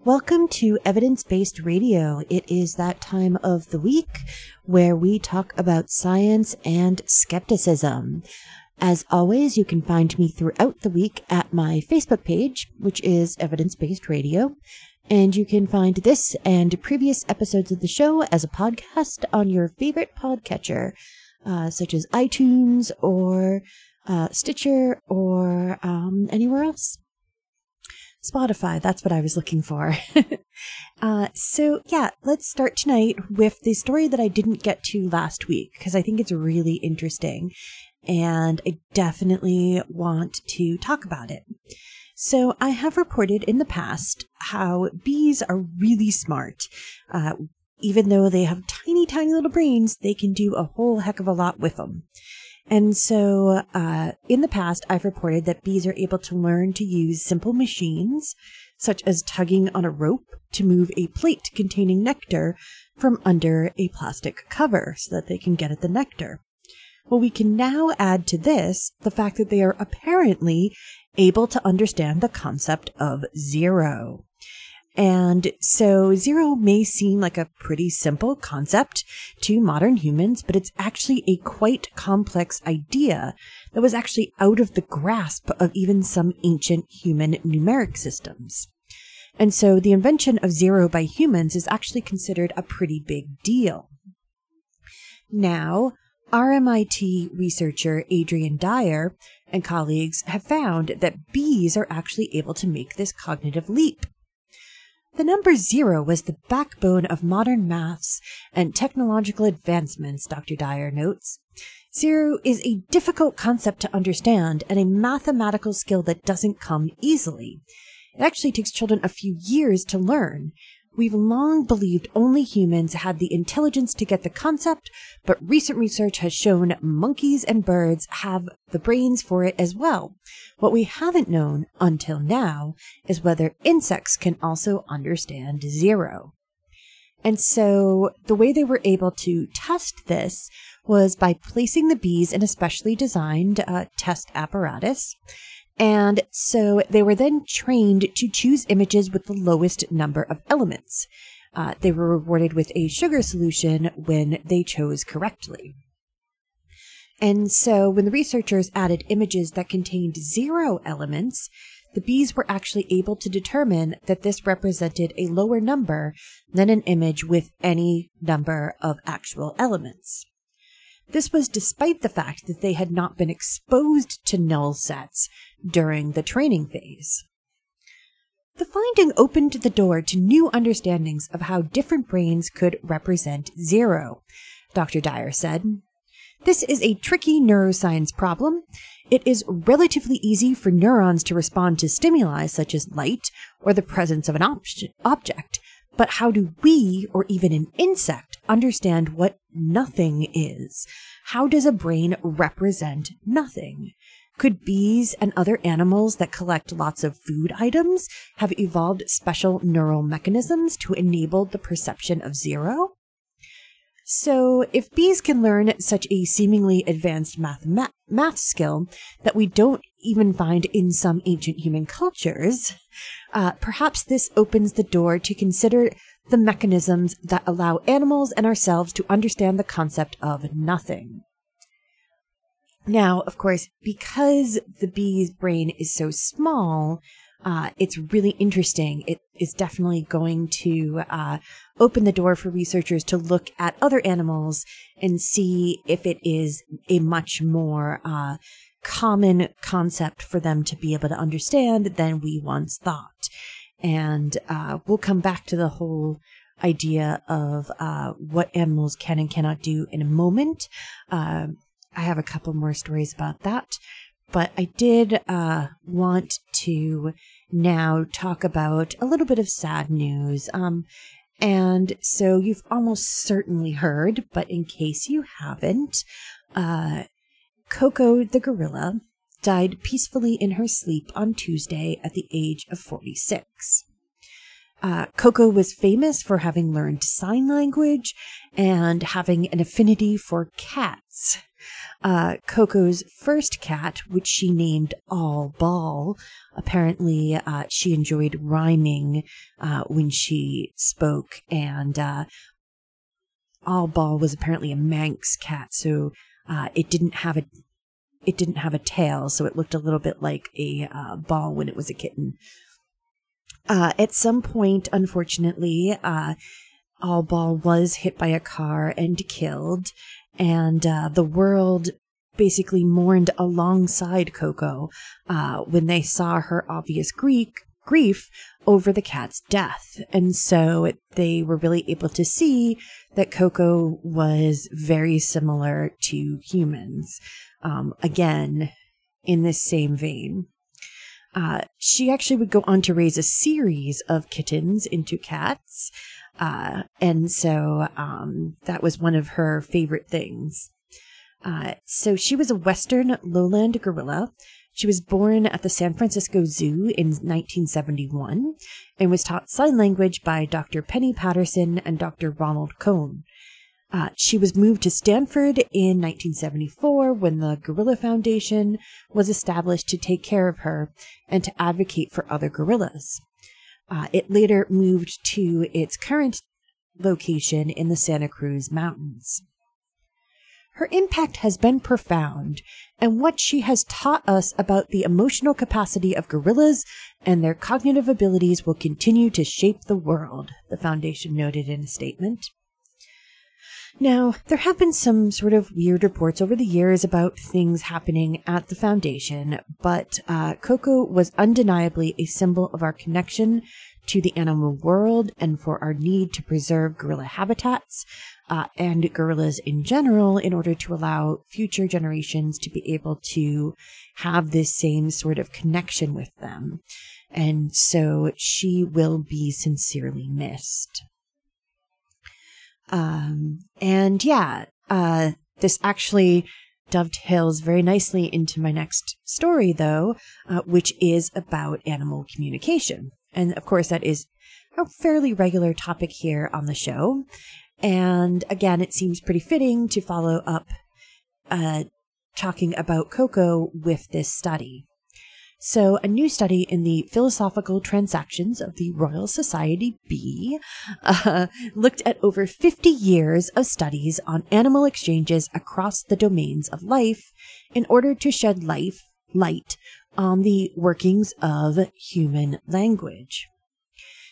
Welcome to Evidence-Based Radio. It is that time of the week where we talk about science and skepticism. As always, you can find me throughout the week at my Facebook page, which is Evidence-Based Radio. And you can find this and previous episodes of the show as a podcast on your favorite podcatcher, such as iTunes or Stitcher or anywhere else. Spotify, that's what I was looking for. So, let's start tonight with the story that I didn't get to last week, because I think it's really interesting, and I definitely want to talk about it. So I have reported in the past how bees are really smart. Even though they have tiny, tiny little brains, they can do a whole heck of a lot with them. And so in the past, I've reported that bees are able to learn to use simple machines, such as tugging on a rope, to move a plate containing nectar from under a plastic cover so that they can get at the nectar. Well, we can now add to this the fact that they are apparently able to understand the concept of zero. And so zero may seem like a pretty simple concept to modern humans, but it's actually a quite complex idea that was actually out of the grasp of even some ancient human numeric systems. And so the invention of zero by humans is actually considered a pretty big deal. Now, RMIT researcher Adrian Dyer and colleagues have found that bees are actually able to make this cognitive leap. The number zero was the backbone of modern maths and technological advancements, Dr. Dyer notes. Zero is a difficult concept to understand and a mathematical skill that doesn't come easily. It actually takes children a few years to learn. We've long believed only humans had the intelligence to get the concept, but recent research has shown monkeys and birds have the brains for it as well. What we haven't known until now is whether insects can also understand zero. And so the way they were able to test this was by placing the bees in a specially designed test apparatus. And so they were then trained to choose images with the lowest number of elements. They were rewarded with a sugar solution when they chose correctly. And so when the researchers added images that contained zero elements, the bees were actually able to determine that this represented a lower number than an image with any number of actual elements. This was despite the fact that they had not been exposed to null sets during the training phase. The finding opened the door to new understandings of how different brains could represent zero, Dr. Dyer said. This is a tricky neuroscience problem. It is relatively easy for neurons to respond to stimuli such as light or the presence of an object, but how do we, or even an insect, understand what nothing is? How does a brain represent nothing? Could bees and other animals that collect lots of food items have evolved special neural mechanisms to enable the perception of zero? So if bees can learn such a seemingly advanced math skill that we don't even find in some ancient human cultures, perhaps this opens the door to consider the mechanisms that allow animals and ourselves to understand the concept of nothing. Now, of course, because the bee's brain is so small, it's really interesting. It is definitely going to open the door for researchers to look at other animals and see if it is a much more common concept for them to be able to understand than we once thought. And we'll come back to the whole idea of what animals can and cannot do in a moment. I have a couple more stories about that. But I did want to now talk about a little bit of sad news. And so you've almost certainly heard, but in case you haven't, Coco the gorilla died peacefully in her sleep on Tuesday at the age of 46. Coco was famous for having learned sign language and having an affinity for cats. Coco's first cat, which she named All Ball, apparently she enjoyed rhyming when she spoke, and All Ball was apparently a Manx cat, so it didn't have a tail, so it looked a little bit like a ball when it was a kitten. At some point, unfortunately, All Ball was hit by a car and killed, and the world basically mourned alongside Coco when they saw her obvious grief over the cat's death. And so they were really able to see that Coco was very similar to humans. Again, in this same vein. She actually would go on to raise a series of kittens into cats. And so that was one of her favorite things. So she was a Western lowland gorilla. She was born at the San Francisco Zoo in 1971 and was taught sign language by Dr. Penny Patterson and Dr. Ronald Cohn. She was moved to Stanford in 1974 when the Gorilla Foundation was established to take care of her and to advocate for other gorillas. It later moved to its current location in the Santa Cruz Mountains. Her impact has been profound, and what she has taught us about the emotional capacity of gorillas and their cognitive abilities will continue to shape the world, the foundation noted in a statement. Now, there have been some sort of weird reports over the years about things happening at the foundation, but Coco was undeniably a symbol of our connection to the animal world and for our need to preserve gorilla habitats and gorillas in general in order to allow future generations to be able to have this same sort of connection with them. And so she will be sincerely missed. This actually dovetails very nicely into my next story, though, which is about animal communication. And of course, that is a fairly regular topic here on the show. And again, it seems pretty fitting to follow up talking about Coco with this study. So a new study in the Philosophical Transactions of the Royal Society B looked at over 50 years of studies on animal exchanges across the domains of life in order to shed light on the workings of human language.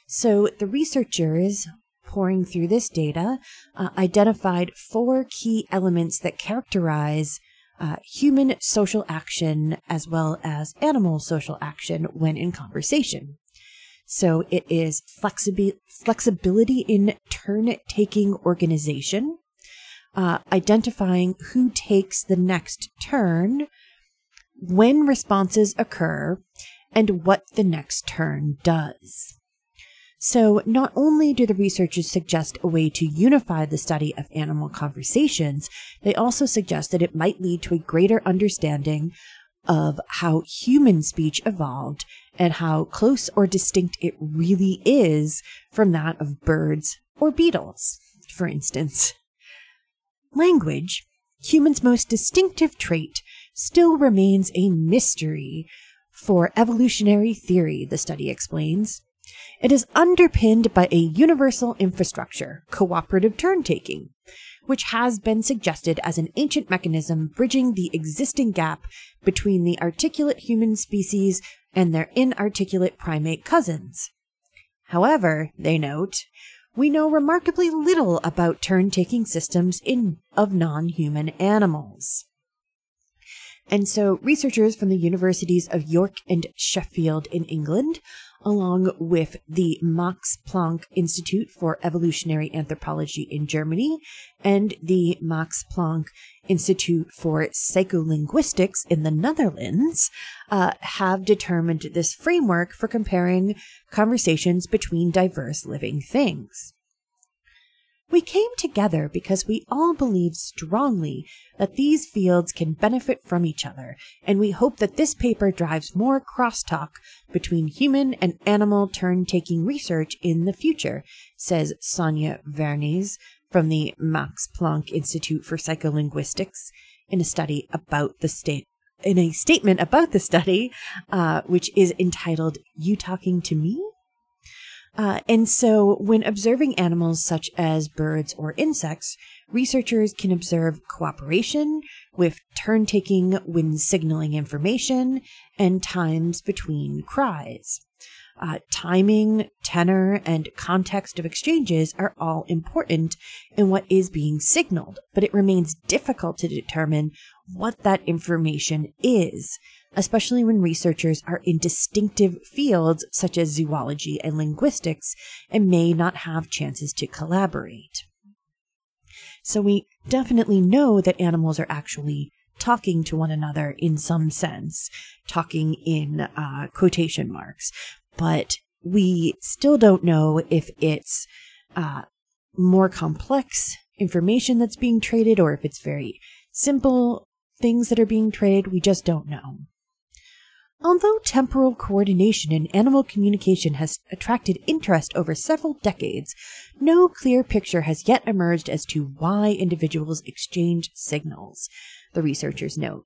So the researchers poring through this data identified four key elements that characterize human social action as well as animal social action when in conversation. So it is flexibility in turn-taking organization, identifying who takes the next turn, when responses occur, and what the next turn does. So not only do the researchers suggest a way to unify the study of animal conversations, they also suggest that it might lead to a greater understanding of how human speech evolved and how close or distinct it really is from that of birds or beetles, for instance. Language, humans' most distinctive trait, still remains a mystery for evolutionary theory, the study explains. It is underpinned by a universal infrastructure, cooperative turn-taking, which has been suggested as an ancient mechanism bridging the existing gap between the articulate human species and their inarticulate primate cousins. However, they note, we know remarkably little about turn-taking systems of non-human animals. And so researchers from the universities of York and Sheffield in England, along with the Max Planck Institute for Evolutionary Anthropology in Germany and the Max Planck Institute for Psycholinguistics in the Netherlands, have determined this framework for comparing conversations between diverse living things. We came together because we all believe strongly that these fields can benefit from each other, and we hope that this paper drives more crosstalk between human and animal turn-taking research in the future, says Sonia Vernes from the Max Planck Institute for Psycholinguistics in a statement about the study, which is entitled, "You Talking to Me?" And so when observing animals such as birds or insects, researchers can observe cooperation with turn-taking when signaling information and times between cries. Timing, tenor, and context of exchanges are all important in what is being signaled, but it remains difficult to determine what that information is, especially when researchers are in distinctive fields such as zoology and linguistics and may not have chances to collaborate. So we definitely know that animals are actually talking to one another in some sense, talking in quotation marks, but we still don't know if it's more complex information that's being traded or if it's very simple things that are being traded. We just don't know. Although temporal coordination in animal communication has attracted interest over several decades, no clear picture has yet emerged as to why individuals exchange signals, the researchers note.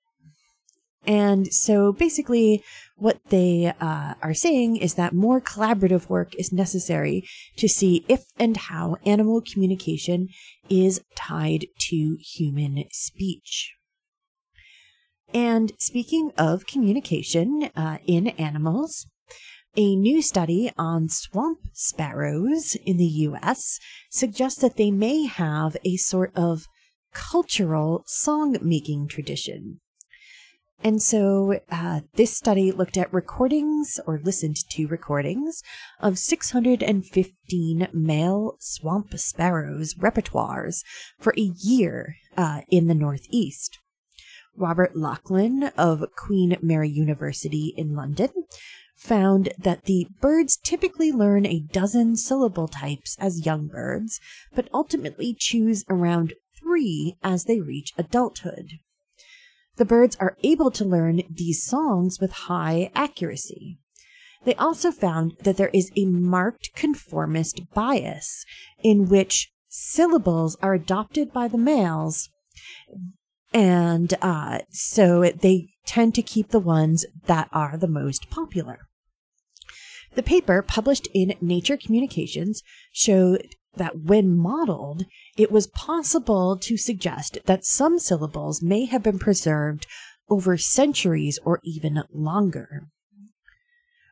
And so basically what they are saying is that more collaborative work is necessary to see if and how animal communication is tied to human speech. And speaking of communication in animals, a new study on swamp sparrows in the U.S. suggests that they may have a sort of cultural song-making tradition. And so this study looked at recordings or listened to recordings of 615 male swamp sparrows' repertoires for a year in the Northeast. Robert Lachlan of Queen Mary University in London found that the birds typically learn a dozen syllable types as young birds, but ultimately choose around 3 as they reach adulthood. The birds are able to learn these songs with high accuracy. They also found that there is a marked conformist bias in which syllables are adopted by the males, and so they tend to keep the ones that are the most popular. The paper, published in Nature Communications, showed that when modeled, it was possible to suggest that some syllables may have been preserved over centuries or even longer.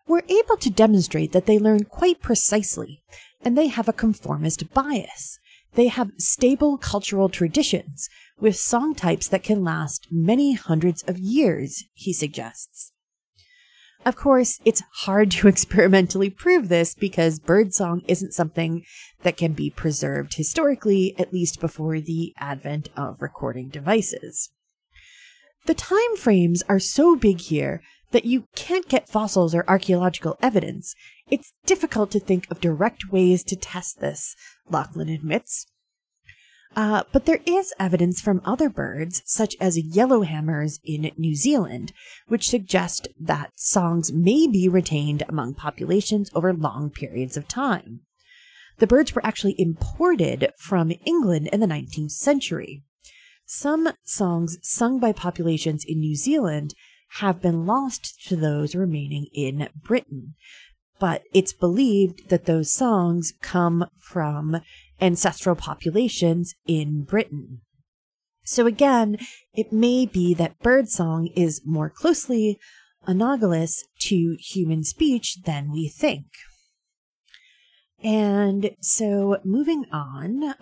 We're able to demonstrate that they learn quite precisely, and they have a conformist bias. They have stable cultural traditions with song types that can last many hundreds of years, he suggests. Of course, it's hard to experimentally prove this because birdsong isn't something that can be preserved historically, at least before the advent of recording devices. The time frames are so big here that you can't get fossils or archaeological evidence. It's difficult to think of direct ways to test this, Lachlan admits. But there is evidence from other birds, such as yellowhammers in New Zealand, which suggest that songs may be retained among populations over long periods of time. The birds were actually imported from England in the 19th century. Some songs sung by populations in New Zealand have been lost to those remaining in Britain, but it's believed that those songs come from ancestral populations in Britain. So again, it may be that birdsong is more closely analogous to human speech than we think. And so moving on,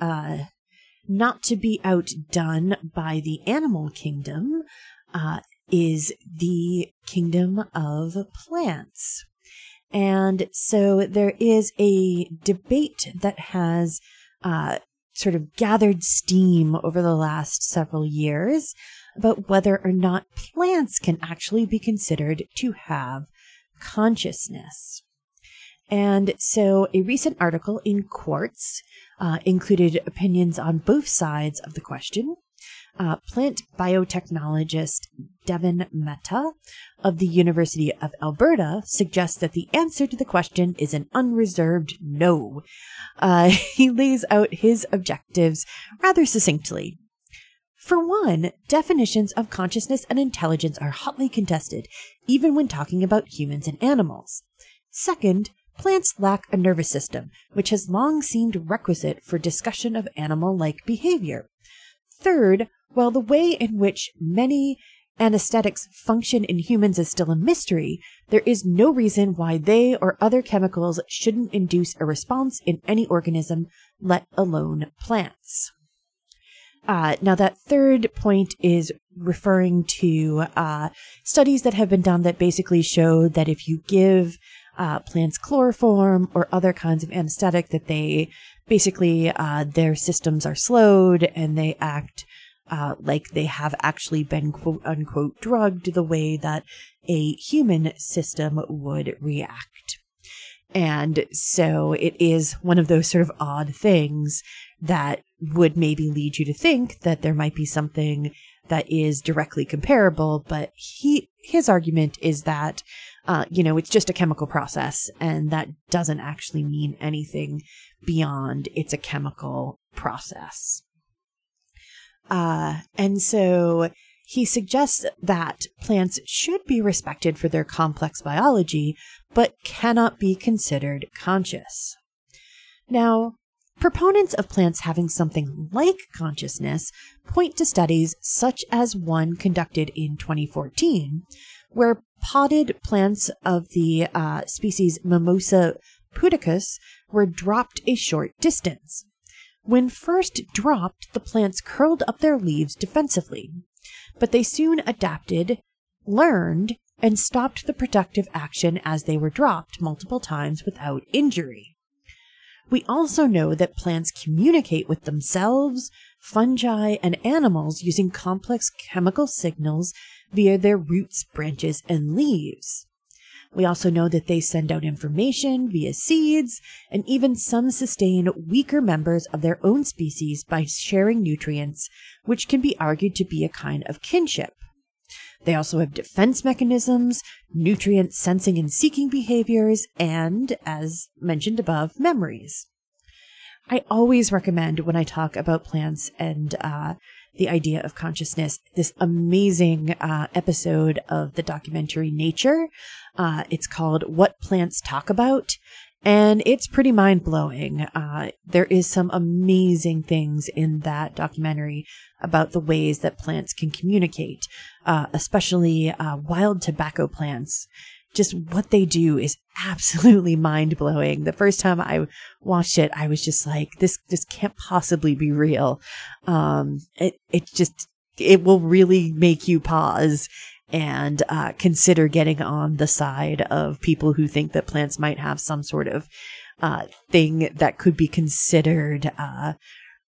not to be outdone by the animal kingdom, is the kingdom of plants. And so there is a debate that has sort of gathered steam over the last several years about whether or not plants can actually be considered to have consciousness. And so a recent article in Quartz included opinions on both sides of the question. Plant biotechnologist Devin Mehta of the University of Alberta suggests that the answer to the question is an unreserved no. He lays out his objectives rather succinctly. For one, definitions of consciousness and intelligence are hotly contested, even when talking about humans and animals. Second, plants lack a nervous system, which has long seemed requisite for discussion of animal-like behavior. Third, while the way in which many anesthetics function in humans is still a mystery, there is no reason why they or other chemicals shouldn't induce a response in any organism, let alone plants. Now, that third point is referring to studies that have been done that basically show that if you give plants chloroform or other kinds of anesthetic, that they basically their systems are slowed and they act like they have actually been quote unquote drugged the way that a human system would react. And so it is one of those sort of odd things that would maybe lead you to think that there might be something that is directly comparable, but his argument is that it's just a chemical process, and that doesn't actually mean anything beyond it's a chemical process. And so he suggests that plants should be respected for their complex biology, but cannot be considered conscious. Now, proponents of plants having something like consciousness point to studies such as one conducted in 2014, where potted plants of the species Mimosa pudica were dropped a short distance. When first dropped, the plants curled up their leaves defensively, but they soon adapted, learned, and stopped the protective action as they were dropped multiple times without injury. We also know that plants communicate with themselves, fungi, and animals using complex chemical signals via their roots, branches, and leaves. We also know that they send out information via seeds, and even some sustain weaker members of their own species by sharing nutrients, which can be argued to be a kind of kinship. They also have defense mechanisms, nutrient sensing and seeking behaviors, and, as mentioned above, memories. I always recommend, when I talk about plants and the idea of consciousness, this amazing episode of the documentary Nature. It's called What Plants Talk About, and it's pretty mind-blowing. There is some amazing things in that documentary about the ways that plants can communicate, especially wild tobacco plants. Just what they do is absolutely mind-blowing. The first time I watched it, I was just like, this can't possibly be real. It will really make you pause and consider getting on the side of people who think that plants might have some sort of thing that could be considered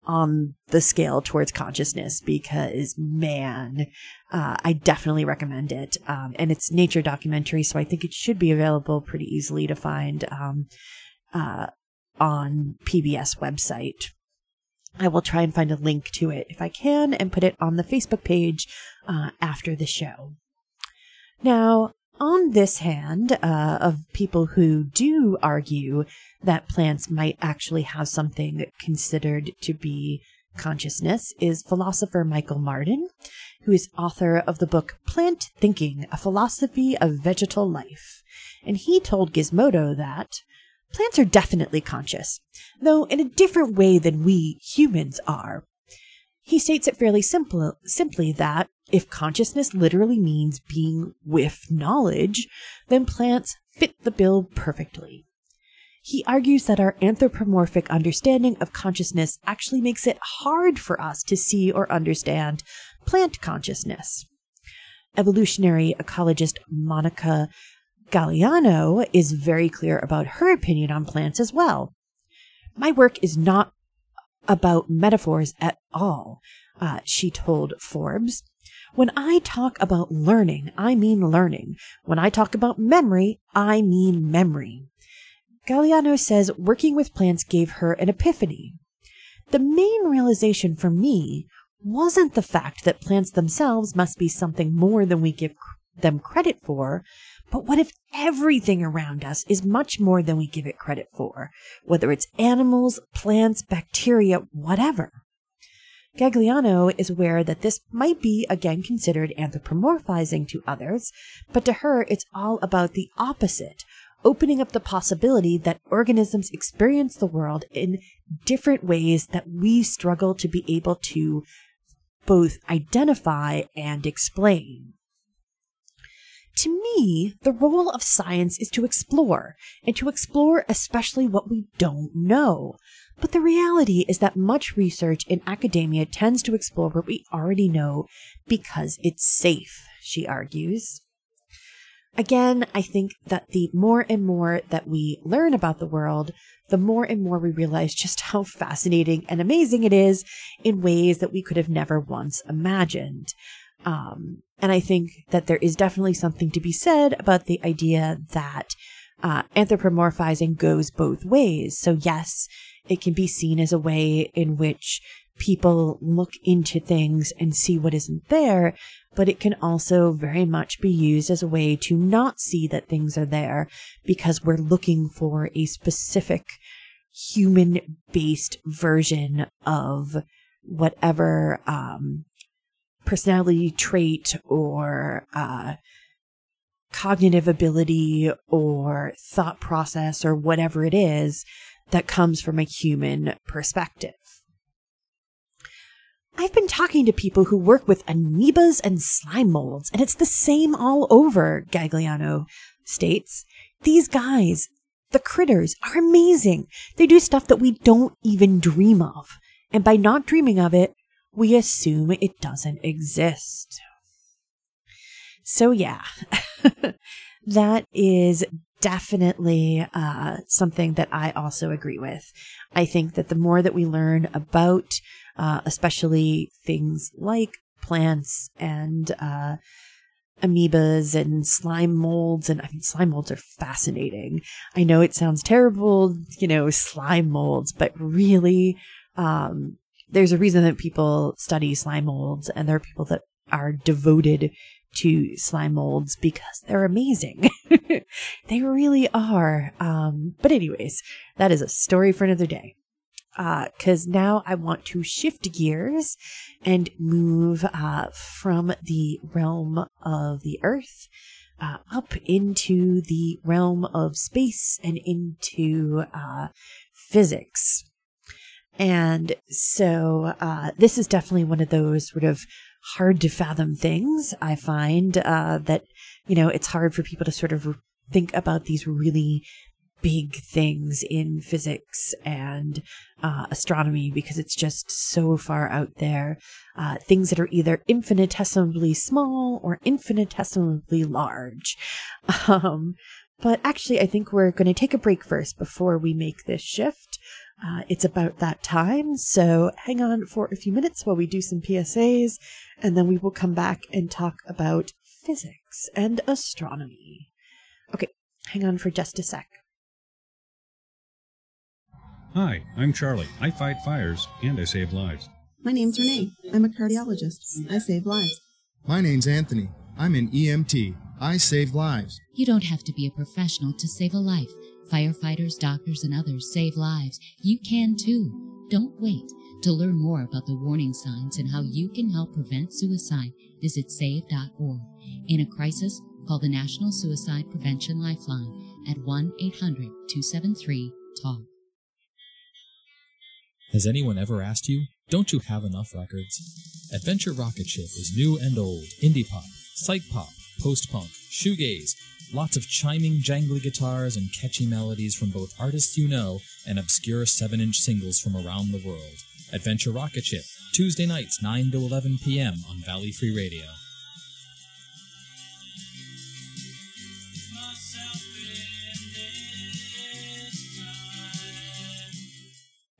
on the scale towards consciousness, because man, I definitely recommend it. And it's Nature documentary, so I think it should be available pretty easily to find on PBS website. I will try and find a link to it if I can and put it on the Facebook page after the show. Now, on this hand, of people who do argue that plants might actually have something considered to be consciousness is philosopher Michael Marder, who is author of the book Plant Thinking, A Philosophy of Vegetal Life. And he told Gizmodo that plants are definitely conscious, though in a different way than we humans are. He states it fairly simply that if consciousness literally means being with knowledge, then plants fit the bill perfectly. He argues that our anthropomorphic understanding of consciousness actually makes it hard for us to see or understand plant consciousness. Evolutionary ecologist Monica Gagliano is very clear about her opinion on plants as well. My work is not about metaphors at all, she told Forbes. When I talk about learning, I mean learning. When I talk about memory, I mean memory. Gagliano says working with plants gave her an epiphany. The main realization for me wasn't the fact that plants themselves must be something more than we give them credit for, but what if everything around us is much more than we give it credit for, whether it's animals, plants, bacteria, whatever? Gagliano is aware that this might be again considered anthropomorphizing to others, but to her it's all about the opposite, opening up the possibility that organisms experience the world in different ways that we struggle to be able to both identify and explain. To me, the role of science is to explore, and to explore especially what we don't know. But the reality is that much research in academia tends to explore what we already know because it's safe, she argues. Again, I think that the more and more that we learn about the world, the more and more we realize just how fascinating and amazing it is in ways that we could have never once imagined. And I think that there is definitely something to be said about the idea that anthropomorphizing goes both ways. So yes, it can be seen as a way in which people look into things and see what isn't there, but it can also very much be used as a way to not see that things are there because we're looking for a specific human-based version of whatever personality trait or cognitive ability or thought process or whatever it is that comes from a human perspective. I've been talking to people who work with amoebas and slime molds, and it's the same all over, Gagliano states. These guys, the critters, are amazing. They do stuff that we don't even dream of. And by not dreaming of it, we assume it doesn't exist. So yeah, that is definitely something that I also agree with. I think that the more that we learn about especially things like plants and amoebas and slime molds, and I mean, slime molds are fascinating. I know it sounds terrible, you know, slime molds, but really there's a reason that people study slime molds, and there are people that are devoted to slime molds because they're amazing. They really are. But anyways, that is a story for another day. Because now I want to shift gears and move from the realm of the Earth up into the realm of space and into physics. And so this is definitely one of those sort of hard to fathom things, I find, that, you know, it's hard for people to sort of think about these really big things in physics and astronomy because it's just so far out there. Things that are either infinitesimally small or infinitesimally large. But actually, I think we're going to take a break first before we make this shift. It's about that time, so hang on for a few minutes while we do some PSAs, and then we will come back and talk about physics and astronomy. Okay, hang on for just a sec. Hi, I'm Charlie. I fight fires, and I save lives. My name's Renee. I'm a cardiologist. I save lives. My name's Anthony. I'm an EMT. I save lives. You don't have to be a professional to save a life. Firefighters, doctors, and others save lives. You can too. Don't wait. To learn more about the warning signs and how you can help prevent suicide, visit save.org. In a crisis, call the National Suicide Prevention Lifeline at 1-800-273-TALK. Has anyone ever asked you, don't you have enough records? Adventure Rocket Ship is new and old, indie pop, psych pop, post-punk, shoegaze, lots of chiming, jangly guitars and catchy melodies from both artists you know and obscure 7-inch singles from around the world. Adventure Rocket Ship, Tuesday nights 9 to 11 p.m. on Valley Free Radio.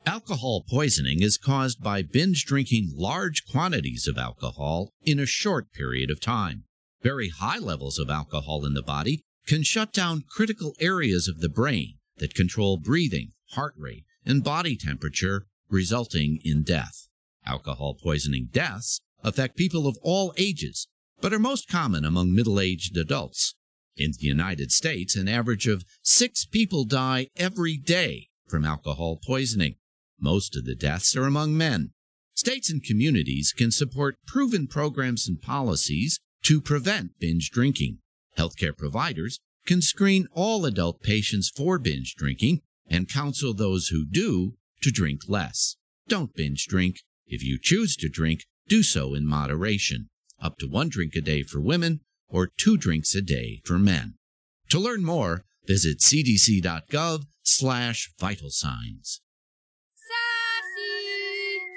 Alcohol poisoning is caused by binge drinking large quantities of alcohol in a short period of time. Very high levels of alcohol in the body can shut down critical areas of the brain that control breathing, heart rate, and body temperature, resulting in death. Alcohol poisoning deaths affect people of all ages, but are most common among middle-aged adults. In the United States, an average of 6 people die every day from alcohol poisoning. Most of the deaths are among men. States and communities can support proven programs and policies to prevent binge drinking. Healthcare providers can screen all adult patients for binge drinking and counsel those who do to drink less. Don't binge drink. If you choose to drink, do so in moderation, up to 1 drink a day for women or 2 drinks a day for men. To learn more, visit cdc.gov/vital signs.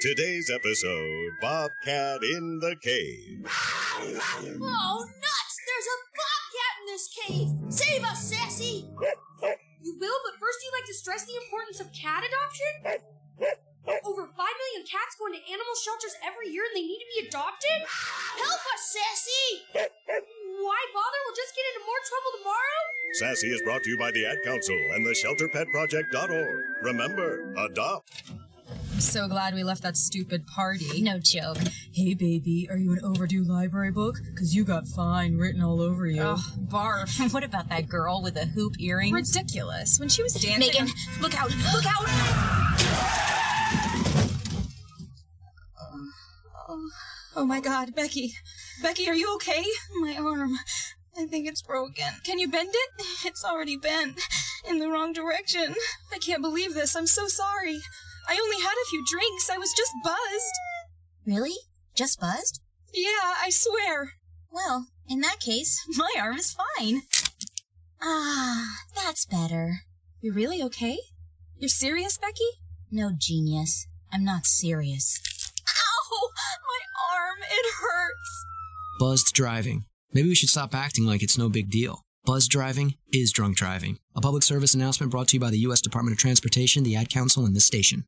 Today's episode, Bobcat in the Cave. Whoa, nuts! There's a bobcat in this cave! Save us, Sassy! You will, but first you'd like to stress the importance of cat adoption? Over 5 million cats go into animal shelters every year and they need to be adopted? Help us, Sassy! Why bother? We'll just get into more trouble tomorrow? Sassy is brought to you by the Ad Council and the ShelterPetProject.org. Remember, adopt. I'm so glad we left that stupid party. No joke. Hey, baby, are you an overdue library book? Because you got fine written all over you. Ugh, barf. What about that girl with the hoop earrings? Ridiculous. When she was dancing... Megan, look out! Look out! Oh, my God, Becky. Becky, are you okay? My arm. I think it's broken. Can you bend it? It's already bent. In the wrong direction. I can't believe this. I'm so sorry. I only had a few drinks. I was just buzzed. Really? Just buzzed? Yeah, I swear. Well, in that case, my arm is fine. Ah, that's better. You're really okay? You're serious, Becky? No, genius. I'm not serious. Ow! My arm, it hurts. Buzzed driving. Maybe we should stop acting like it's no big deal. Buzzed driving is drunk driving. A public service announcement brought to you by the U.S. Department of Transportation, the Ad Council, and this station.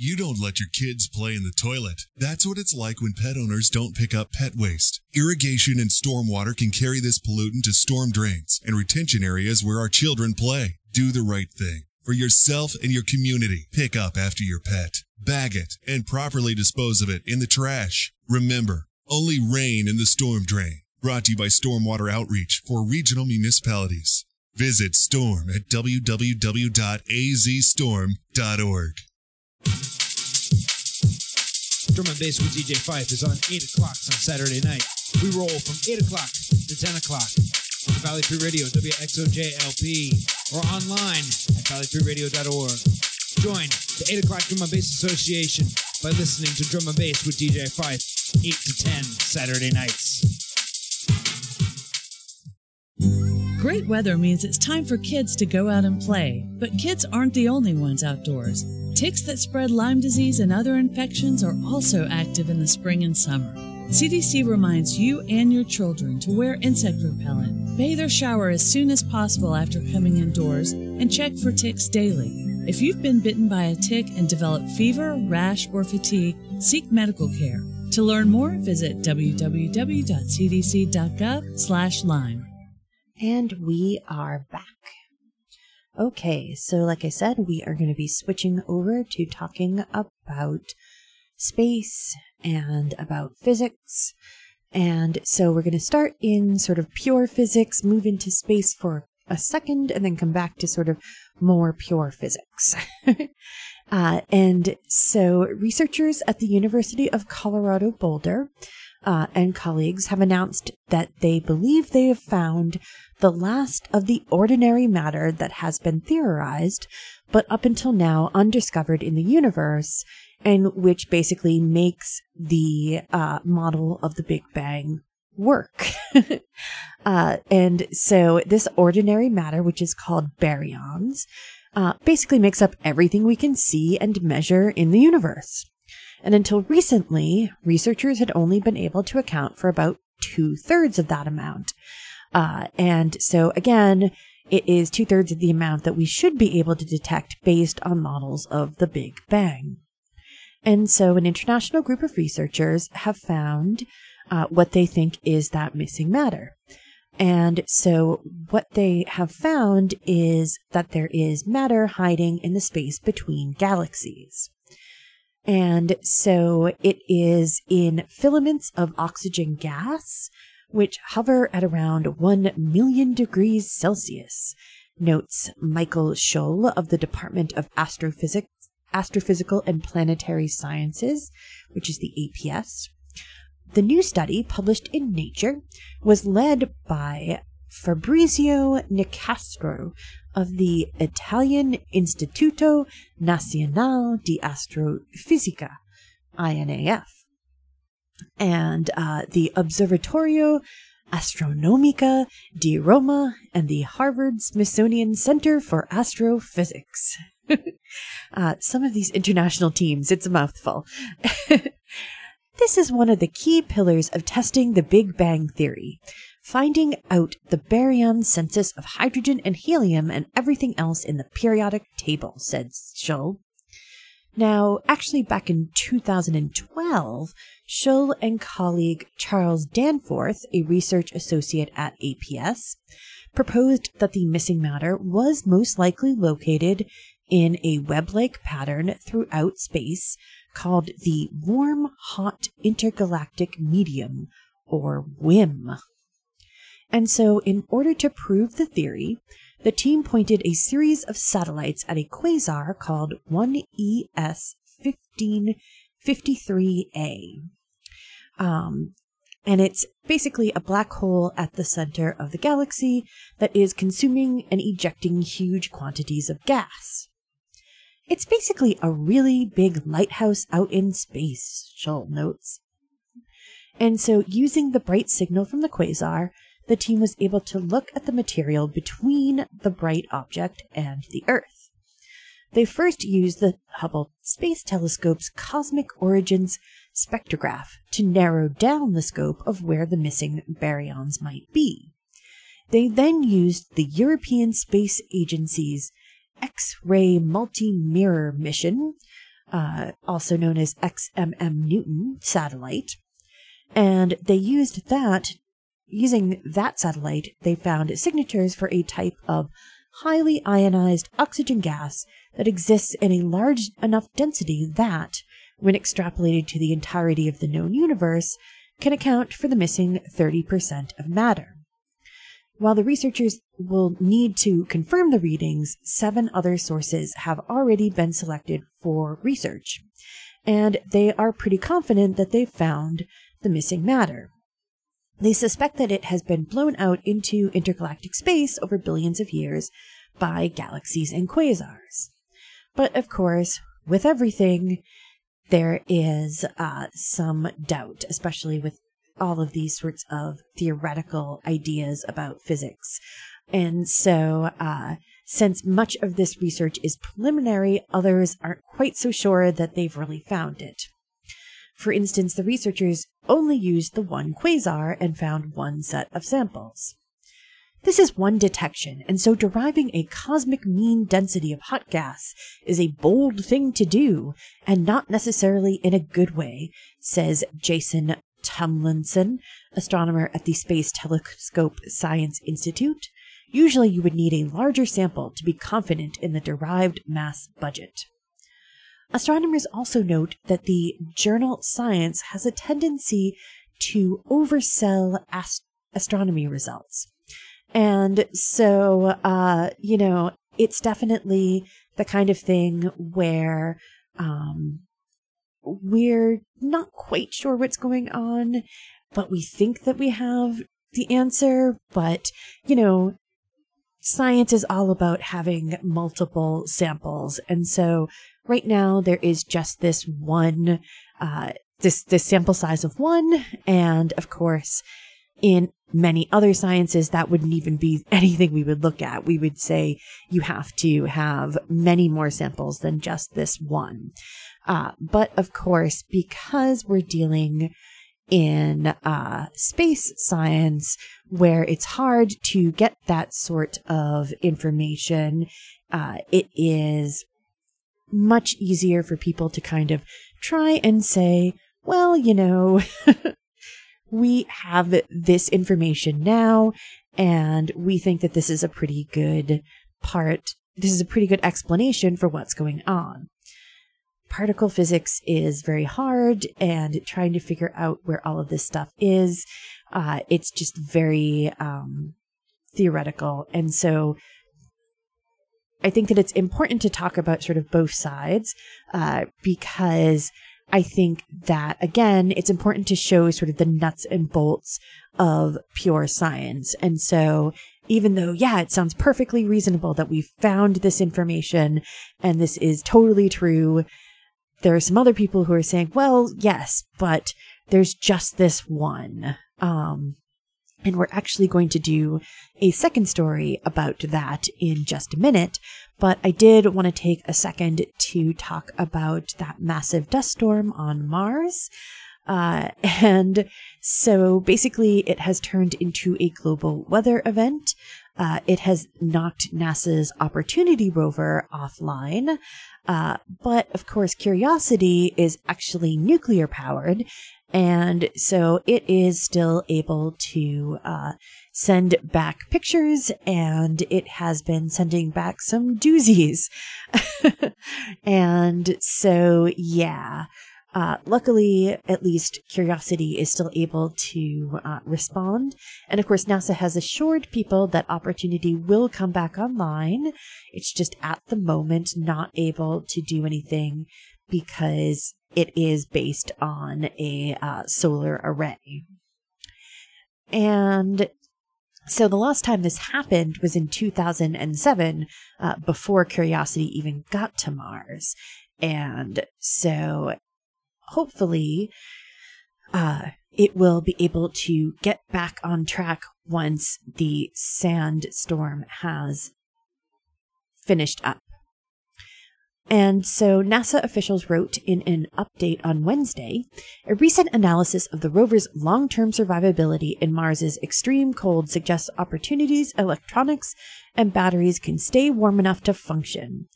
You don't let your kids play in the toilet. That's what it's like when pet owners don't pick up pet waste. Irrigation and stormwater can carry this pollutant to storm drains and retention areas where our children play. Do the right thing for yourself and your community. Pick up after your pet. Bag it and properly dispose of it in the trash. Remember, only rain in the storm drain. Brought to you by Stormwater Outreach for regional municipalities. Visit Storm at www.azstorm.org. Drum and Bass with DJ Fife is on 8 o'clock on Saturday night. We roll from 8 o'clock to 10 o'clock on the Valley Free Radio, WXOJLP, or online at valleyfreeradio.org. Join the 8 o'clock Drum and Bass Association by listening to Drum and Bass with DJ Fife, 8 to 10 Saturday nights. Great weather means it's time for kids to go out and play, but kids aren't the only ones outdoors. Ticks that spread Lyme disease and other infections are also active in the spring and summer. CDC reminds you and your children to wear insect repellent, bathe or shower as soon as possible after coming indoors, and check for ticks daily. If you've been bitten by a tick and developed fever, rash, or fatigue, seek medical care. To learn more, visit www.cdc.gov/Lyme. And we are back. Okay, so like I said, we are going to be switching over to talking about space and about physics. And so we're going to start in sort of pure physics, move into space for a second, and then come back to sort of more pure physics. And so researchers at the University of Colorado Boulder and colleagues have announced that they believe they have found the last of the ordinary matter that has been theorized, but up until now undiscovered in the universe, and which basically makes the model of the Big Bang work. And so this ordinary matter, which is called baryons, basically makes up everything we can see and measure in the universe. And until recently, researchers had only been able to account for about 2/3 of that amount. And so again, it is 2/3 of the amount that we should be able to detect based on models of the Big Bang. And so an international group of researchers have found what they think is that missing matter. And so what they have found is that there is matter hiding in the space between galaxies. And so it is in filaments of oxygen gas, which hover at around 1 million degrees Celsius, notes Michael Scholl of the Department of Astrophysical and Planetary Sciences, which is the APS. The new study, published in Nature, was led by Fabrizio Nicastro of the Italian Instituto Nazionale di Astrofisica, INAF, and the Observatorio Astronomica di Roma and the Harvard Smithsonian Center for Astrophysics. Some of these international teams, it's a mouthful. This is one of the key pillars of testing the Big Bang Theory, finding out the baryon census of hydrogen and helium and everything else in the periodic table, said Scholl. Now, actually back in 2012, Scholl and colleague Charles Danforth, a research associate at APS, proposed that the missing matter was most likely located in a web-like pattern throughout space called the Warm-Hot Intergalactic Medium, or WHIM. And so, in order to prove the theory, the team pointed a series of satellites at a quasar called 1ES-1553A. And it's basically a black hole at the center of the galaxy that is consuming and ejecting huge quantities of gas. It's basically a really big lighthouse out in space, Scholl notes. And so, using the bright signal from the quasar, the team was able to look at the material between the bright object and the Earth. They first used the Hubble Space Telescope's Cosmic Origins spectrograph to narrow down the scope of where the missing baryons might be. They then used the European Space Agency's X-ray multi-mirror mission, also known as XMM-Newton satellite, and they used that. Using that satellite, they found signatures for a type of highly ionized oxygen gas that exists in a large enough density that, when extrapolated to the entirety of the known universe, can account for the missing 30% of matter. While the researchers will need to confirm the readings, 7 other sources have already been selected for research, and they are pretty confident that they've found the missing matter. They suspect that it has been blown out into intergalactic space over billions of years by galaxies and quasars. But of course, with everything, there is some doubt, especially with all of these sorts of theoretical ideas about physics. And so, since much of this research is preliminary, others aren't quite so sure that they've really found it. For instance, the researchers only used the one quasar and found one set of samples. This is one detection, and so deriving a cosmic mean density of hot gas is a bold thing to do, and not necessarily in a good way, says Jason Tumlinson, astronomer at the Space Telescope Science Institute. Usually you would need a larger sample to be confident in the derived mass budget. Astronomers also note that the journal Science has a tendency to oversell astronomy results. And so, it's definitely the kind of thing where we're not quite sure what's going on, but we think that we have the answer. But, science is all about having multiple samples. And so right now there is just this one, this sample size of one. And of course, in many other sciences, that wouldn't even be anything we would look at. We would say you have to have many more samples than just this one. But of course, because we're dealing in space science, where it's hard to get that sort of information, it is much easier for people to kind of try and say, well, we have this information now, and we think that this is a pretty good explanation for what's going on. particle physics is very hard, and trying to figure out where all of this stuff is, it's just very theoretical. And so I think that it's important to talk about sort of both sides, because I think that, again, it's important to show sort of the nuts and bolts of pure science. And so even though, yeah, it sounds perfectly reasonable that we found this information and this is totally true, there are some other people who are saying, well, yes, but there's just this one. And we're actually going to do a second story about that in just a minute. But I did want to take a second to talk about that massive dust storm on Mars. And so basically it has turned into a global weather event. It has knocked NASA's Opportunity rover offline. But of course, Curiosity is actually nuclear powered. And so it is still able to send back pictures, and it has been sending back some doozies. And so, yeah. Luckily, at least Curiosity is still able to respond. And of course, NASA has assured people that Opportunity will come back online. It's just at the moment not able to do anything because it is based on a solar array. And so the last time this happened was in 2007, before Curiosity even got to Mars. And so hopefully, it will be able to get back on track once the sandstorm has finished up. And so NASA officials wrote in an update on Wednesday, a recent analysis of the rover's long-term survivability in Mars's extreme cold suggests Opportunity's electronics and batteries can stay warm enough to function.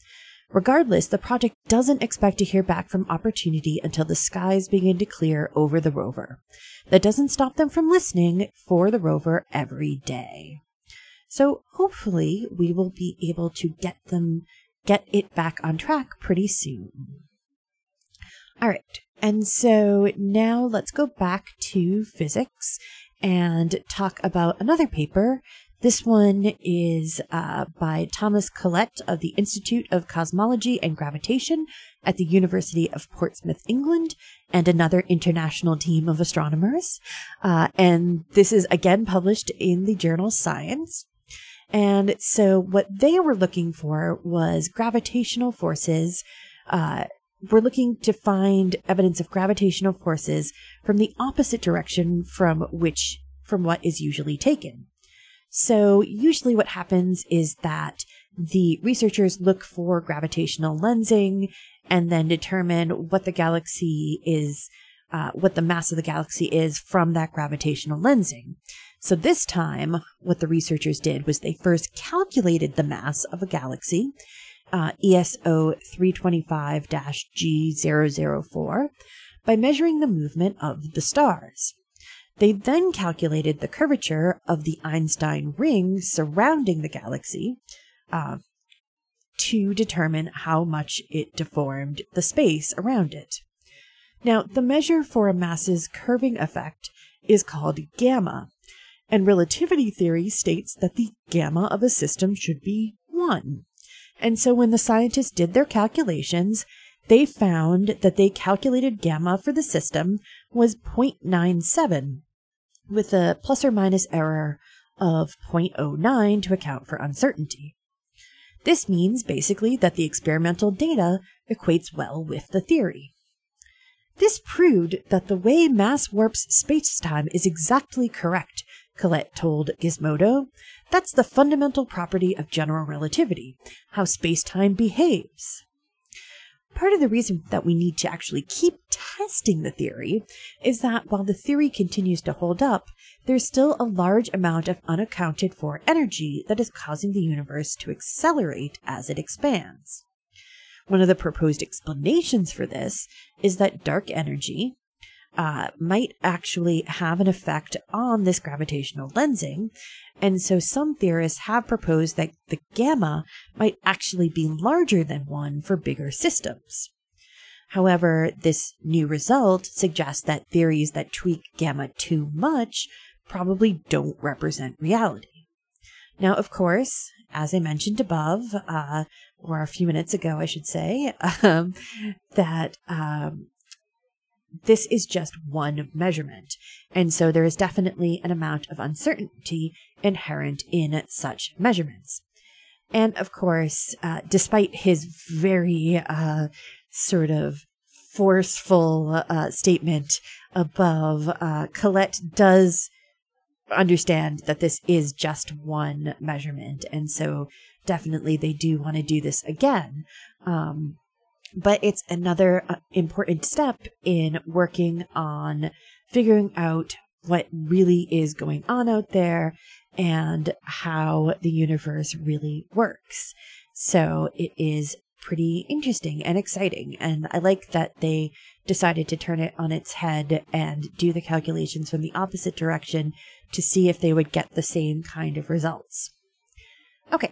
Regardless, the project doesn't expect to hear back from Opportunity until the skies begin to clear over the rover. That doesn't stop them from listening for the rover every day. So hopefully we will be able to get it back on track pretty soon. All right. And so now let's go back to physics and talk about another paper. This one is by Thomas Collett of the Institute of Cosmology and Gravitation at the University of Portsmouth, England, and another international team of astronomers. And this is again published in the journal Science. And so what they were looking for was gravitational forces. We're looking to find evidence of gravitational forces from the opposite direction from what is usually taken. So usually what happens is that the researchers look for gravitational lensing and then determine what the galaxy is, what the mass of the galaxy is from that gravitational lensing. So this time, what the researchers did was they first calculated the mass of a galaxy, ESO 325-G004, by measuring the movement of the stars. They then calculated the curvature of the Einstein ring surrounding the galaxy to determine how much it deformed the space around it. Now, the measure for a mass's curving effect is called gamma, and relativity theory states that the gamma of a system should be 1. And so when the scientists did their calculations, they found that they calculated gamma for the system was 0.97, with a plus or minus error of 0.09 to account for uncertainty. This means basically that the experimental data equates well with the theory. This proved that the way mass warps spacetime is exactly correct, Collett told Gizmodo. That's the fundamental property of general relativity, how spacetime behaves. Part of the reason that we need to actually keep testing the theory is that while the theory continues to hold up, there's still a large amount of unaccounted for energy that is causing the universe to accelerate as it expands. One of the proposed explanations for this is that dark energy might actually have an effect on this gravitational lensing, and so some theorists have proposed that the gamma might actually be larger than 1 for bigger systems. However, this new result suggests that theories that tweak gamma too much probably don't represent reality. Now, of course, as I mentioned above, or a few minutes ago, I should say, that this is just one measurement. And so there is definitely an amount of uncertainty inherent in such measurements. And of course, despite his very sort of forceful statement above, Colette does understand that this is just one measurement. And so definitely they do want to do this again. But it's another important step in working on figuring out what really is going on out there and how the universe really works. So it is pretty interesting and exciting. And I like that they decided to turn it on its head and do the calculations from the opposite direction to see if they would get the same kind of results. Okay,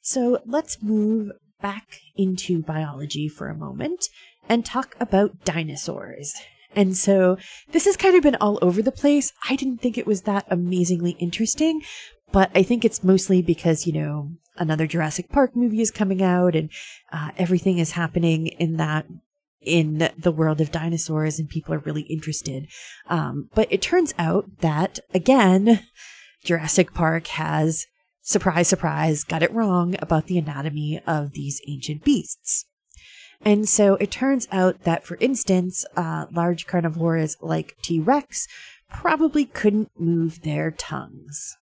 so let's move back into biology for a moment and talk about dinosaurs. And so this has kind of been all over the place. I didn't think it was that amazingly interesting, but I think it's mostly because, you know, another Jurassic Park movie is coming out and everything is happening in the world of dinosaurs and people are really interested. But it turns out that, again, Jurassic Park has, surprise, surprise, got it wrong about the anatomy of these ancient beasts. And so it turns out that, for instance, large carnivores like T-Rex probably couldn't move their tongues.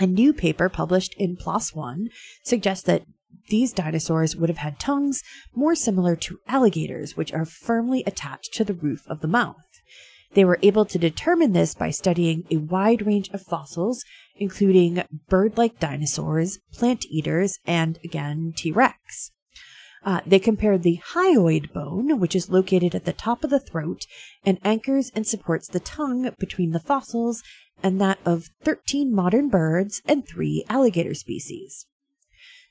A new paper published in PLOS One suggests that these dinosaurs would have had tongues more similar to alligators, which are firmly attached to the roof of the mouth. They were able to determine this by studying a wide range of fossils, including bird-like dinosaurs, plant eaters, and, again, T-Rex. They compared the hyoid bone, which is located at the top of the throat and anchors and supports the tongue, between the fossils and that of 13 modern birds and 3 alligator species.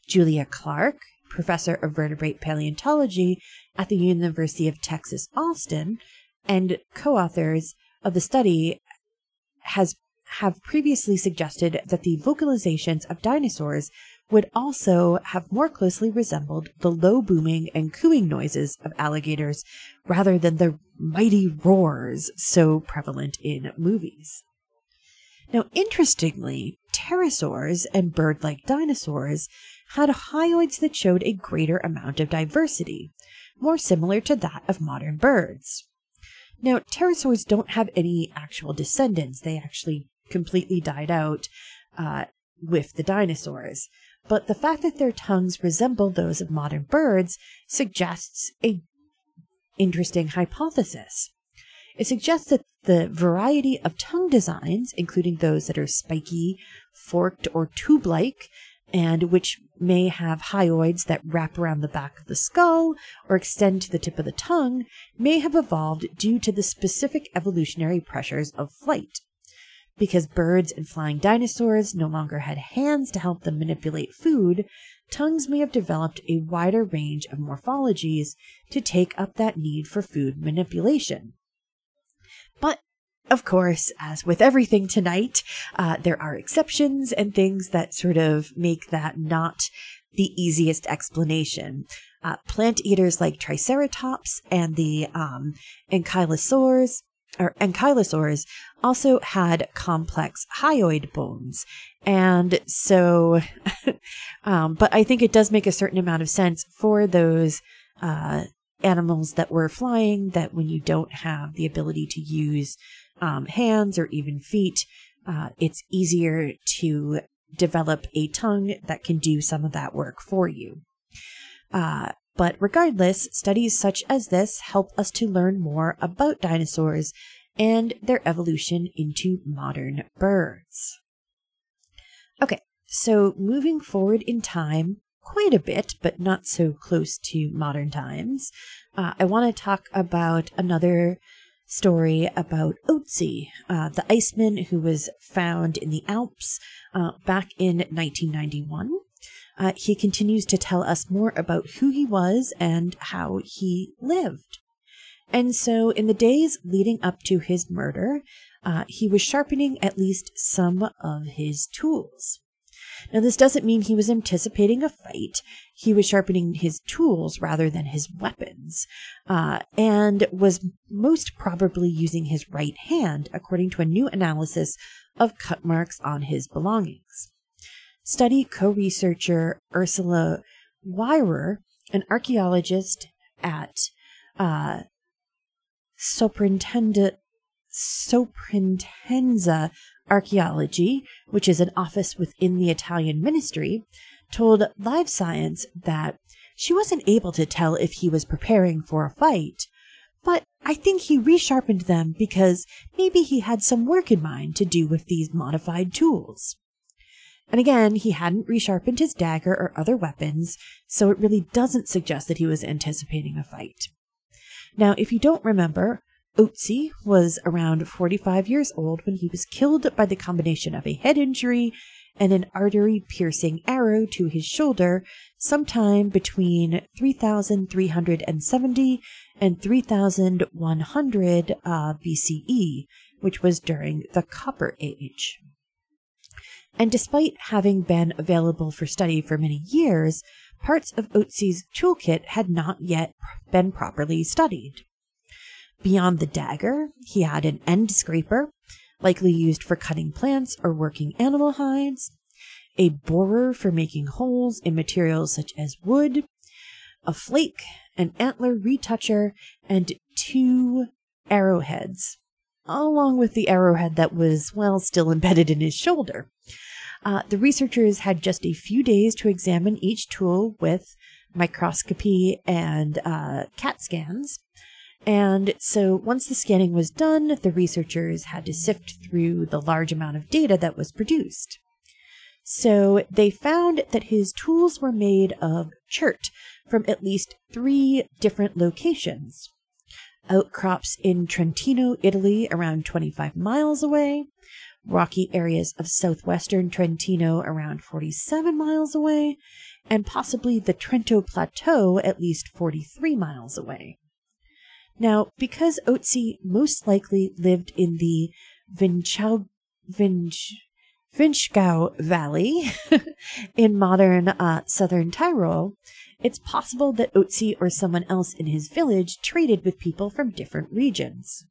Julia Clark, professor of vertebrate paleontology at the University of Texas, Austin, and co-authors of the study have previously suggested that the vocalizations of dinosaurs would also have more closely resembled the low booming and cooing noises of alligators rather than the mighty roars so prevalent in movies. Now, interestingly, pterosaurs and bird-like dinosaurs had hyoids that showed a greater amount of diversity, more similar to that of modern birds. Now, pterosaurs don't have any actual descendants. They actually completely died out with the dinosaurs. But the fact that their tongues resemble those of modern birds suggests an interesting hypothesis. It suggests that the variety of tongue designs, including those that are spiky, forked, or tube-like, and which may have hyoids that wrap around the back of the skull or extend to the tip of the tongue, may have evolved due to the specific evolutionary pressures of flight. Because birds and flying dinosaurs no longer had hands to help them manipulate food, tongues may have developed a wider range of morphologies to take up that need for food manipulation. But, of course, as with everything tonight, there are exceptions and things that sort of make that not the easiest explanation. Plant eaters like Triceratops and the ankylosaurs also had complex hyoid bones. And so, but I think it does make a certain amount of sense for those animals that were flying, that when you don't have the ability to use hands or even feet, it's easier to develop a tongue that can do some of that work for you. But regardless, studies such as this help us to learn more about dinosaurs and their evolution into modern birds. Okay, so moving forward in time quite a bit, but not so close to modern times, I want to talk about another story about Ötzi, the iceman who was found in the Alps back in 1991. He continues to tell us more about who he was and how he lived. And so in the days leading up to his murder, he was sharpening at least some of his tools. Now, this doesn't mean he was anticipating a fight. He was sharpening his tools rather than his weapons, and was most probably using his right hand, according to a new analysis of cut marks on his belongings. Study co-researcher Ursula Weirer, an archaeologist at Soprintenza Archaeology, which is an office within the Italian ministry, told Live Science that she wasn't able to tell if he was preparing for a fight, but I think he resharpened them because maybe he had some work in mind to do with these modified tools. And again, he hadn't resharpened his dagger or other weapons, so it really doesn't suggest that he was anticipating a fight. Now, if you don't remember, Ötzi was around 45 years old when he was killed by the combination of a head injury and an artery-piercing arrow to his shoulder sometime between 3,370 and 3,100 BCE, which was during the Copper Age. And despite having been available for study for many years, parts of Ötzi's toolkit had not yet been properly studied. Beyond the dagger, he had an end scraper, likely used for cutting plants or working animal hides, a borer for making holes in materials such as wood, a flake, an antler retoucher, and two arrowheads, along with the arrowhead that was, well, still embedded in his shoulder. The researchers had just a few days to examine each tool with microscopy and CAT scans. And so once the scanning was done, the researchers had to sift through the large amount of data that was produced. So they found that his tools were made of chert from at least three different locations. Outcrops in Trentino, Italy, around 25 miles away, rocky areas of southwestern Trentino around 47 miles away, and possibly the Trento Plateau at least 43 miles away. Now, because Ötzi most likely lived in the Vinschgau Valley in modern southern Tyrol, it's possible that Ötzi or someone else in his village traded with people from different regions.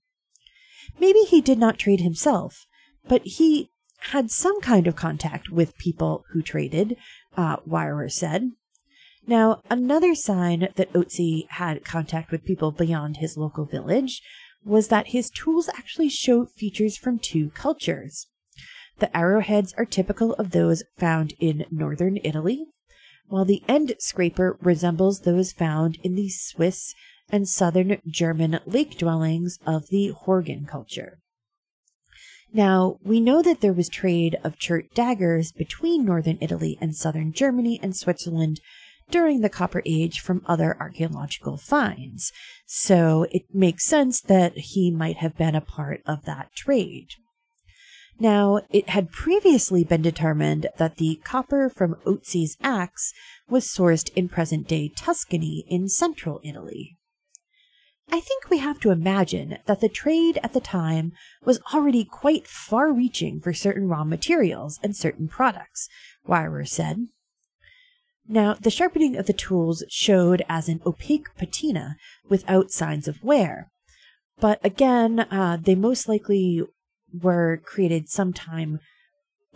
Maybe he did not trade himself, but he had some kind of contact with people who traded, Weirer said. Now, another sign that Ötzi had contact with people beyond his local village was that his tools actually show features from two cultures. The arrowheads are typical of those found in northern Italy, while the end scraper resembles those found in the Swiss and southern German lake dwellings of the Horgen culture. Now, we know that there was trade of chert daggers between northern Italy and southern Germany and Switzerland during the Copper Age from other archaeological finds, so it makes sense that he might have been a part of that trade. Now, it had previously been determined that the copper from Ötzi's axe was sourced in present-day Tuscany in central Italy. I think we have to imagine that the trade at the time was already quite far-reaching for certain raw materials and certain products, Weirer said. Now, the sharpening of the tools showed as an opaque patina without signs of wear, but again, they most likely were created sometime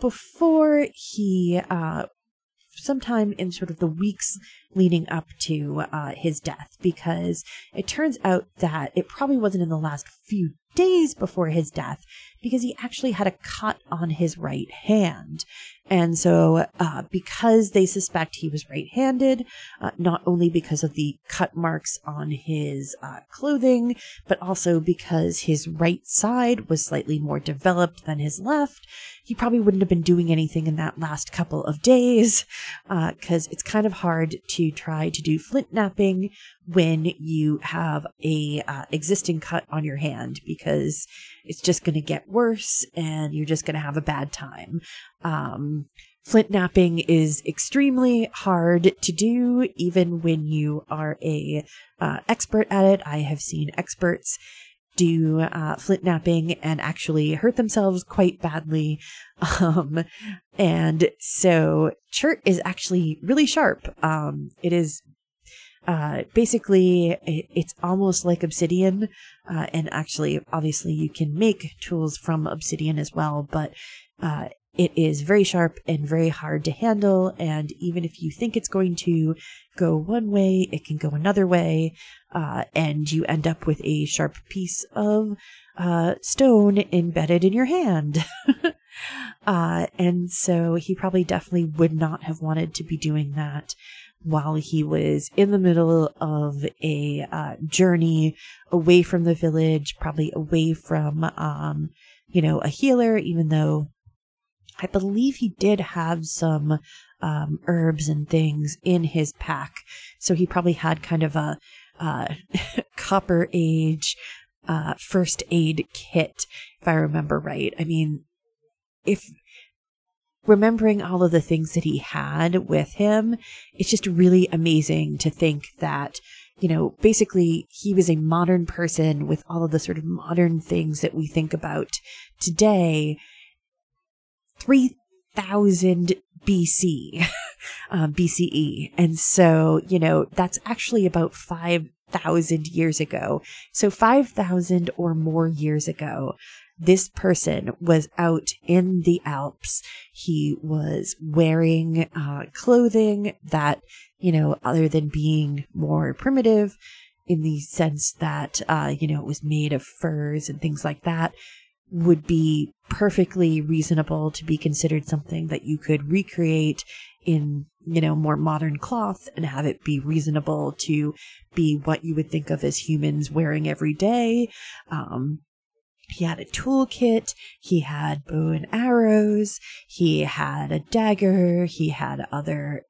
before he, sometime in sort of the weeks leading up to his death, because it turns out that it probably wasn't in the last few days before his death, because he actually had a cut on his right hand. And so because they suspect he was right-handed, not only because of the cut marks on his clothing, but also because his right side was slightly more developed than his left, he probably wouldn't have been doing anything in that last couple of days, because it's kind of hard to try to do flint knapping when you have a existing cut on your hand, because it's just going to get worse and you're just going to have a bad time. Flint napping is extremely hard to do, even when you are a expert at it. I have seen experts do flint napping and actually hurt themselves quite badly. And so chert is actually really sharp. It is basically, it's almost like obsidian. And actually, obviously, you can make tools from obsidian as well, but it is very sharp and very hard to handle. And even if you think it's going to go one way, it can go another way. And you end up with a sharp piece of stone embedded in your hand. And so he probably definitely would not have wanted to be doing that while he was in the middle of a journey away from the village, probably away from, a healer, even though I believe he did have some herbs and things in his pack. So he probably had kind of a Copper Age first aid kit, if I remember right. I mean, if remembering all of the things that he had with him, it's just really amazing to think that, basically he was a modern person with all of the sort of modern things that we think about today. 3000 BC, BCE. And so, that's actually about 5,000 years ago. So 5,000 or more years ago, this person was out in the Alps. He was wearing clothing that, other than being more primitive in the sense that, it was made of furs and things like that, would be perfectly reasonable to be considered something that you could recreate in, more modern cloth and have it be reasonable to be what you would think of as humans wearing every day. He had a toolkit, he had bow and arrows, he had a dagger, he had other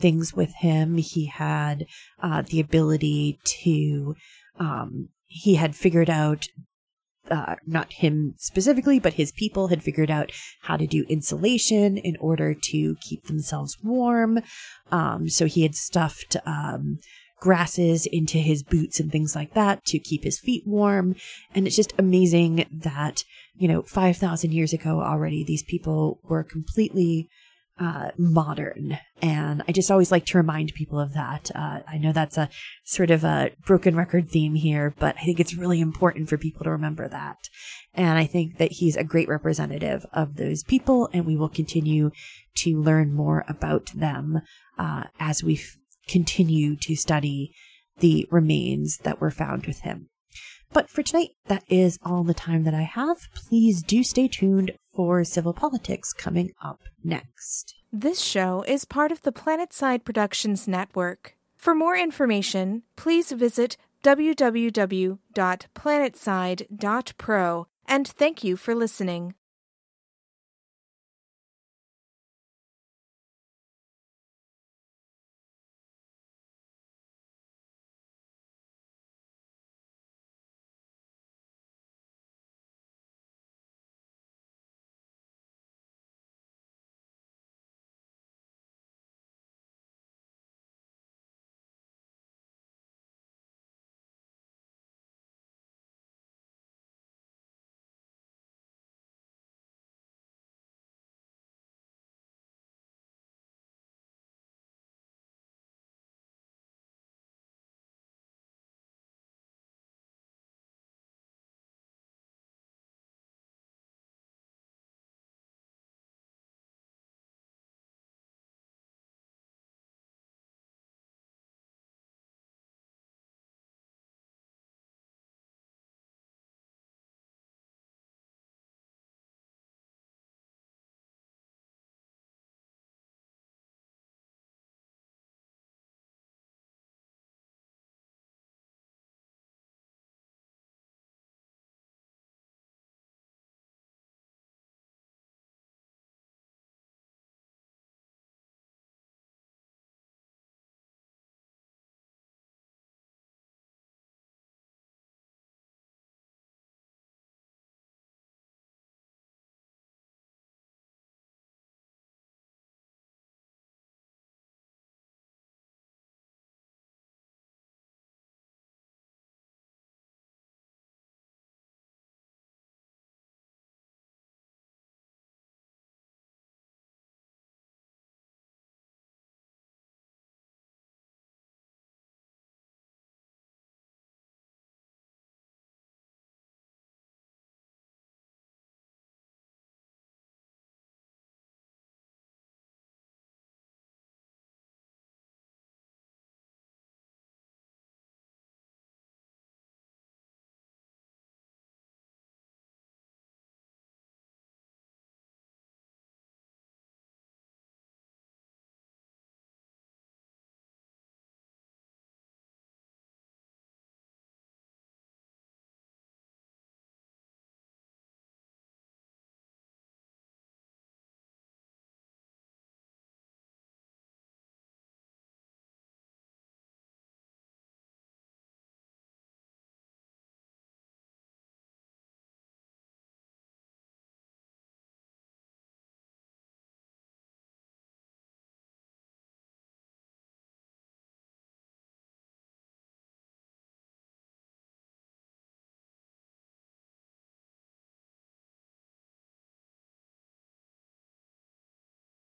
things with him. He had the ability to, he had figured out not him specifically, but his people had figured out how to do insulation in order to keep themselves warm. So he had stuffed grasses into his boots and things like that to keep his feet warm. And it's just amazing that, 5,000 years ago already, these people were completely modern. And I just always like to remind people of that. I know that's a sort of a broken record theme here, but I think it's really important for people to remember that. And I think that he's a great representative of those people, and we will continue to learn more about them as we continue to study the remains that were found with him. But for tonight, that is all the time that I have. Please do stay tuned for Civil Politics coming up next. This show is part of the PlanetSide Productions Network. For more information, please visit www.planetside.pro, and thank you for listening.